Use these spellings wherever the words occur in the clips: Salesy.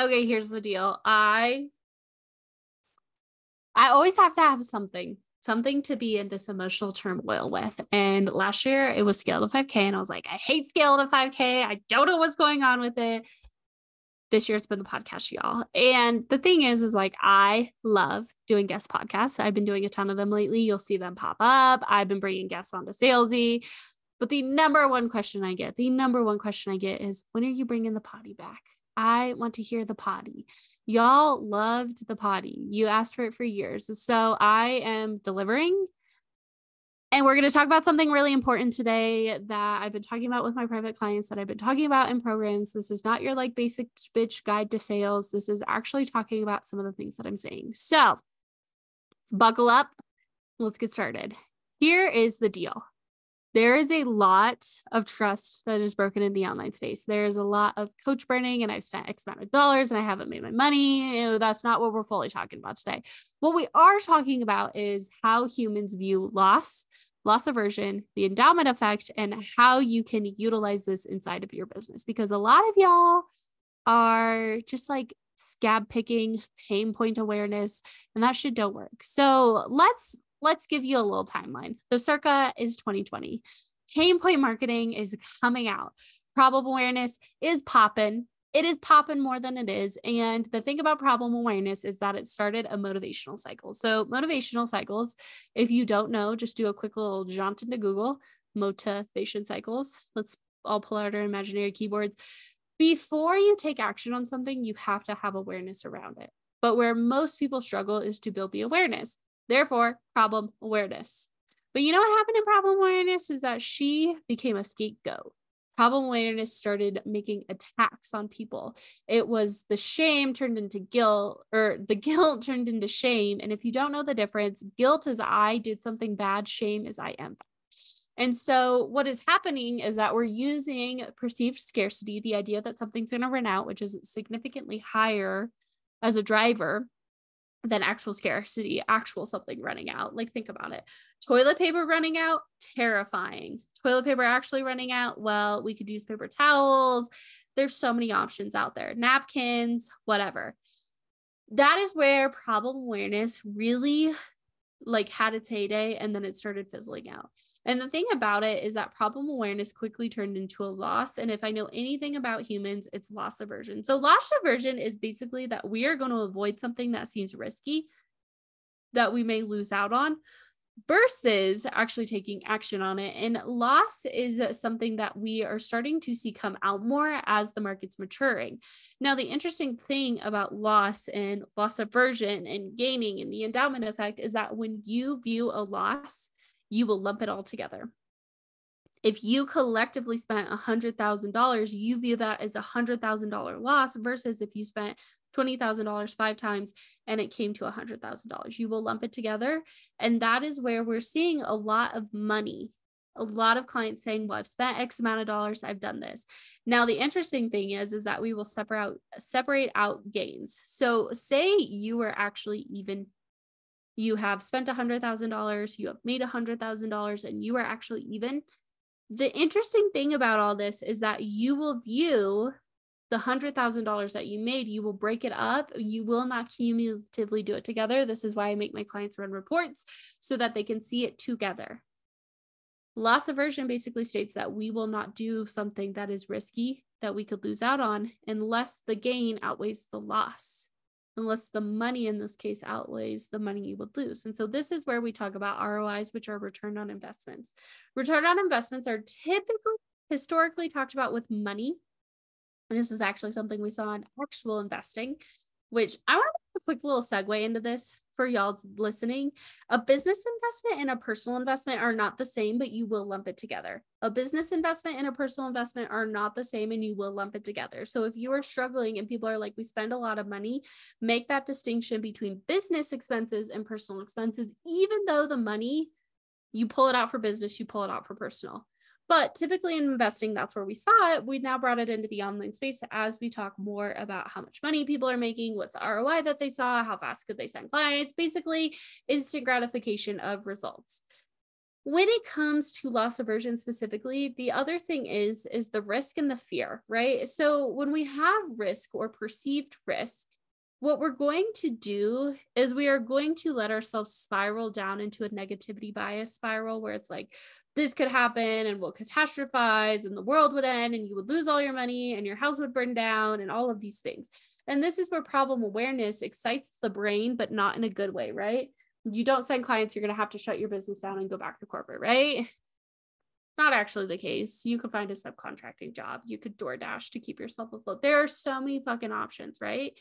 Okay, here's the deal. I always have to have something to be in this emotional turmoil with. And last year it was Scale to 5K. And I was like, I hate Scale to 5K. I don't know what's going on with it. This year it's been the podcast, y'all. And the thing is like, I love doing guest podcasts. I've been doing a ton of them lately. You'll see them pop up. I've been bringing guests onto Salesy. But the number one question I get is, when are you bringing the potty back? I want to hear the potty. Y'all loved the potty. You asked for it for years. So I am delivering. And we're going to talk about something really important today that I've been talking about with my private clients, that I've been talking about in programs. This is not your like basic bitch guide to sales. This is actually talking about some of the things that I'm saying. So buckle up. Let's get started. Here is the deal. There is a lot of trust that is broken in the online space. There's a lot of coach burning, and I've spent X amount of dollars and I haven't made my money. You know, that's not what we're fully talking about today. What we are talking about is how humans view loss aversion, the endowment effect, and how you can utilize this inside of your business. Because a lot of y'all are just like scab picking, pain point awareness, and that shit don't work. So let's give you a little timeline. The circa is 2020. Pain point marketing is coming out. Problem awareness is popping. It is popping more than it is. And the thing about problem awareness is that it started a motivational cycle. So motivational cycles, if you don't know, just do a quick little jaunt into Google, motivation cycles. Let's all pull out our imaginary keyboards. Before you take action on something, you have to have awareness around it. But where most people struggle is to build the awareness. Therefore, problem awareness. But you know what happened in problem awareness is that she became a scapegoat. Problem awareness started making attacks on people. It was the shame turned into guilt, or the guilt turned into shame. And if you don't know the difference, guilt is I did something bad, shame is I am bad. And so what is happening is that we're using perceived scarcity, the idea that something's going to run out, which is significantly higher as a driver than actual scarcity, actual something running out. Like, think about it. Toilet paper running out, terrifying. Toilet paper actually running out, well, we could use paper towels. There's so many options out there. Napkins, whatever. That is where problem awareness really like had its heyday, and then it started fizzling out. And the thing about it is that problem awareness quickly turned into a loss. And if I know anything about humans, it's loss aversion. So loss aversion is basically that we are going to avoid something that seems risky that we may lose out on versus actually taking action on it. And loss is something that we are starting to see come out more as the market's maturing. Now, the interesting thing about loss and loss aversion and gaining and the endowment effect is that when you view a loss, you will lump it all together. If you collectively spent $100,000, you view that as $100,000 loss versus if you spent $20,000 five times and it came to $100,000, you will lump it together. And that is where we're seeing a lot of money, a lot of clients saying, well, I've spent X amount of dollars, I've done this. Now, the interesting thing is that we will separate out gains. So say you were actually even you have spent $100,000, you have made $100,000, and you are actually even. The interesting thing about all this is that you will view the $100,000 that you made, you will break it up. You will not cumulatively do it together. This is why I make my clients run reports so that they can see it together. Loss aversion basically states that we will not do something that is risky that we could lose out on unless the gain outweighs the loss. Unless the money in this case outweighs the money you would lose. And so this is where we talk about ROIs, which are return on investments. Return on investments are typically historically talked about with money. And this was actually something we saw in actual investing, which I want to make a quick little segue into this for y'all listening. A business investment and a personal investment are not the same, but you will lump it together. A business investment and a personal investment are not the same, and you will lump it together. So if you are struggling and people are like, we spend a lot of money, make that distinction between business expenses and personal expenses, even though the money, you pull it out for business, you pull it out for personal. But typically in investing, that's where we saw it. We now brought it into the online space as we talk more about how much money people are making, what's the ROI that they saw, how fast could they send clients, basically instant gratification of results. When it comes to loss aversion specifically, the other thing is the risk and the fear, right? So when we have risk or perceived risk, what we're going to do is we are going to let ourselves spiral down into a negativity bias spiral where it's like, this could happen and we'll catastrophize and the world would end and you would lose all your money and your house would burn down and all of these things. And this is where problem awareness excites the brain, but not in a good way, right? You don't send clients, you're going to have to shut your business down and go back to corporate, right? Not actually the case. You could find a subcontracting job. You could DoorDash to keep yourself afloat. There are so many fucking options, right?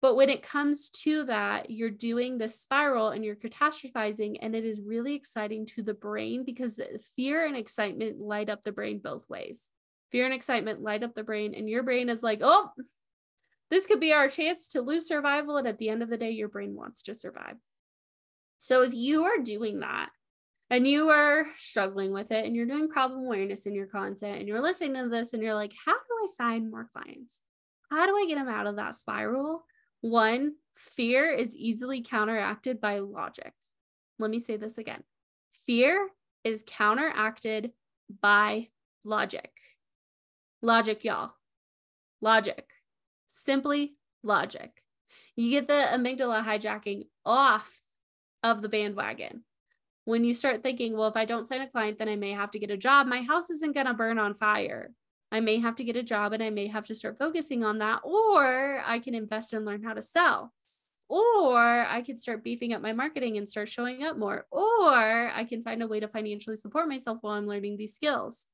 But when it comes to that, you're doing this spiral and you're catastrophizing, and it is really exciting to the brain because fear and excitement light up the brain both ways. Fear and excitement light up the brain, and your brain is like, oh, this could be our chance to lose survival. And at the end of the day, your brain wants to survive. So if you are doing that and you are struggling with it and you're doing problem awareness in your content and you're listening to this and you're like, how do I sign more clients? How do I get them out of that spiral? One, fear is easily counteracted by logic. Let me say this again. Fear is counteracted by logic. Logic, y'all. Logic. Simply logic. You get the amygdala hijacking off of the bandwagon. When you start thinking, well, if I don't sign a client, then I may have to get a job. My house isn't going to burn on fire. I may have to get a job and I may have to start focusing on that, or I can invest and learn how to sell, or I could start beefing up my marketing and start showing up more, or I can find a way to financially support myself while I'm learning these skills.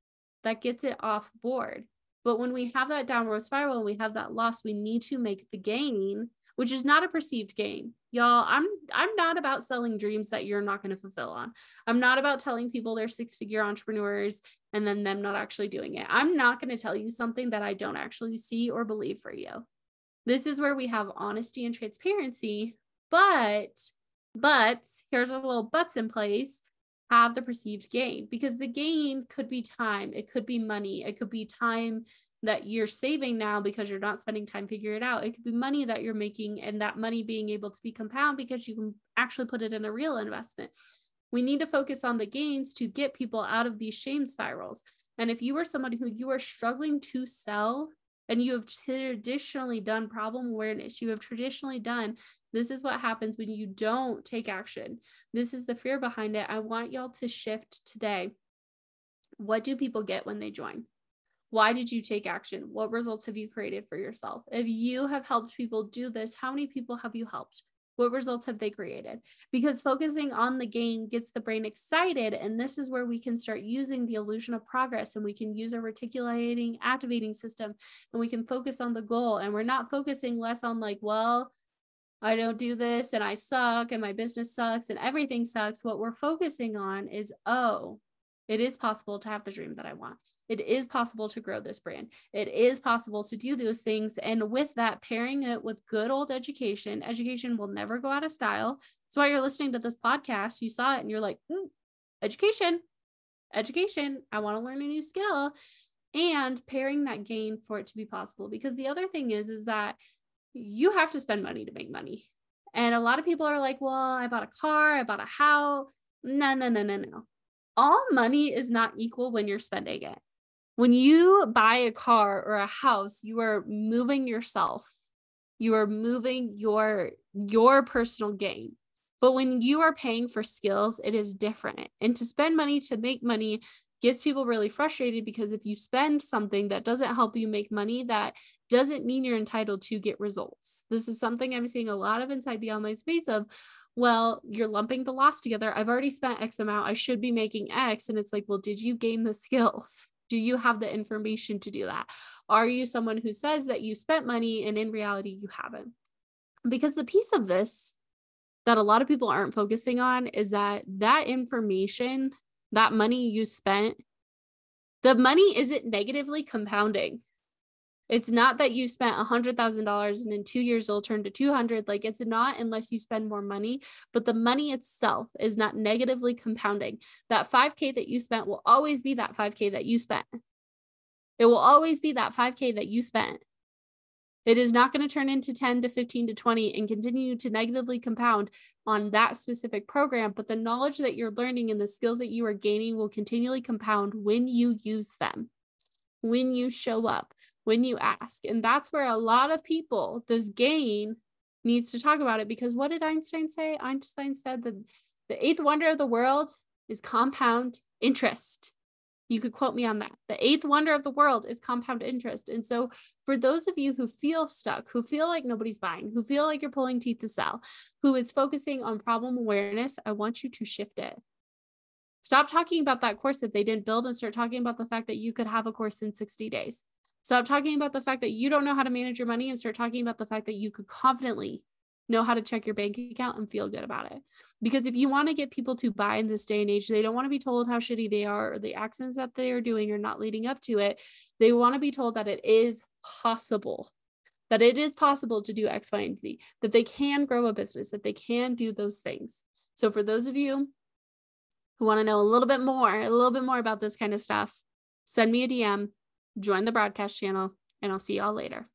That gets it off board. But when we have that downward spiral and we have that loss, we need to make the gain, which is not a perceived gain. Y'all, I'm not about selling dreams that you're not going to fulfill on. I'm not about telling people they're six-figure entrepreneurs and then them not actually doing it. I'm not going to tell you something that I don't actually see or believe for you. This is where we have honesty and transparency, but here's a little buts in place, have the perceived gain, because the gain could be time. It could be money. It could be time that you're saving now because you're not spending time figuring it out. It could be money that you're making and that money being able to be compound because you can actually put it in a real investment. We need to focus on the gains to get people out of these shame spirals. And if you are someone who you are struggling to sell and you have traditionally done problem awareness, you have traditionally done, this is what happens when you don't take action. This is the fear behind it. I want y'all to shift today. What do people get when they join? Why did you take action? What results have you created for yourself? If you have helped people do this, how many people have you helped? What results have they created? Because focusing on the gain gets the brain excited. And this is where we can start using the illusion of progress, and we can use our reticulating activating system, and we can focus on the goal. And we're not focusing less on like, well, I don't do this and I suck and my business sucks and everything sucks. What we're focusing on is, oh, it is possible to have the dream that I want. It is possible to grow this brand. It is possible to do those things. And with that, pairing it with good old education. Education will never go out of style. That's why you're listening to this podcast. You saw it and you're like, education. I want to learn a new skill. And pairing that gain for it to be possible. Because the other thing is that you have to spend money to make money. And a lot of people are like, well, I bought a car, I bought a house. No. All money is not equal when you're spending it. When you buy a car or a house, you are moving yourself. You are moving your personal gain. But when you are paying for skills, it is different. And to spend money to make money gets people really frustrated, because if you spend something that doesn't help you make money, that doesn't mean you're entitled to get results. This is something I'm seeing a lot of inside the online space of, well, you're lumping the loss together. I've already spent X amount. I should be making X. And it's like, well, did you gain the skills? Do you have the information to do that? Are you someone who says that you spent money and in reality you haven't? Because the piece of this that a lot of people aren't focusing on is that information, that money you spent, the money isn't negatively compounding. It's not that you spent $100,000 and in 2 years it'll turn to 200. Like, it's not, unless you spend more money, but the money itself is not negatively compounding. That $5,000 that you spent will always be that $5,000 that you spent. It will always be that $5,000 that you spent. It is not going to turn into 10 to 15 to 20 and continue to negatively compound on that specific program, but the knowledge that you're learning and the skills that you are gaining will continually compound when you use them, when you show up, when you ask. And that's where a lot of people, this gain needs to talk about it, because what did Einstein say? Einstein said that the eighth wonder of the world is compound interest. You could quote me on that. The eighth wonder of the world is compound interest. And so for those of you who feel stuck, who feel like nobody's buying, who feel like you're pulling teeth to sell, who is focusing on problem awareness, I want you to shift it. Stop talking about that course that they didn't build and start talking about the fact that you could have a course in 60 days. Stop talking about the fact that you don't know how to manage your money and start talking about the fact that you could confidently know how to check your bank account and feel good about it. Because if you want to get people to buy in this day and age, they don't want to be told how shitty they are or the actions that they are doing are not leading up to it. They want to be told that it is possible, that it is possible to do X, Y, and Z, that they can grow a business, that they can do those things. So for those of you who want to know a little bit more about this kind of stuff, send me a DM, join the broadcast channel, and I'll see y'all later.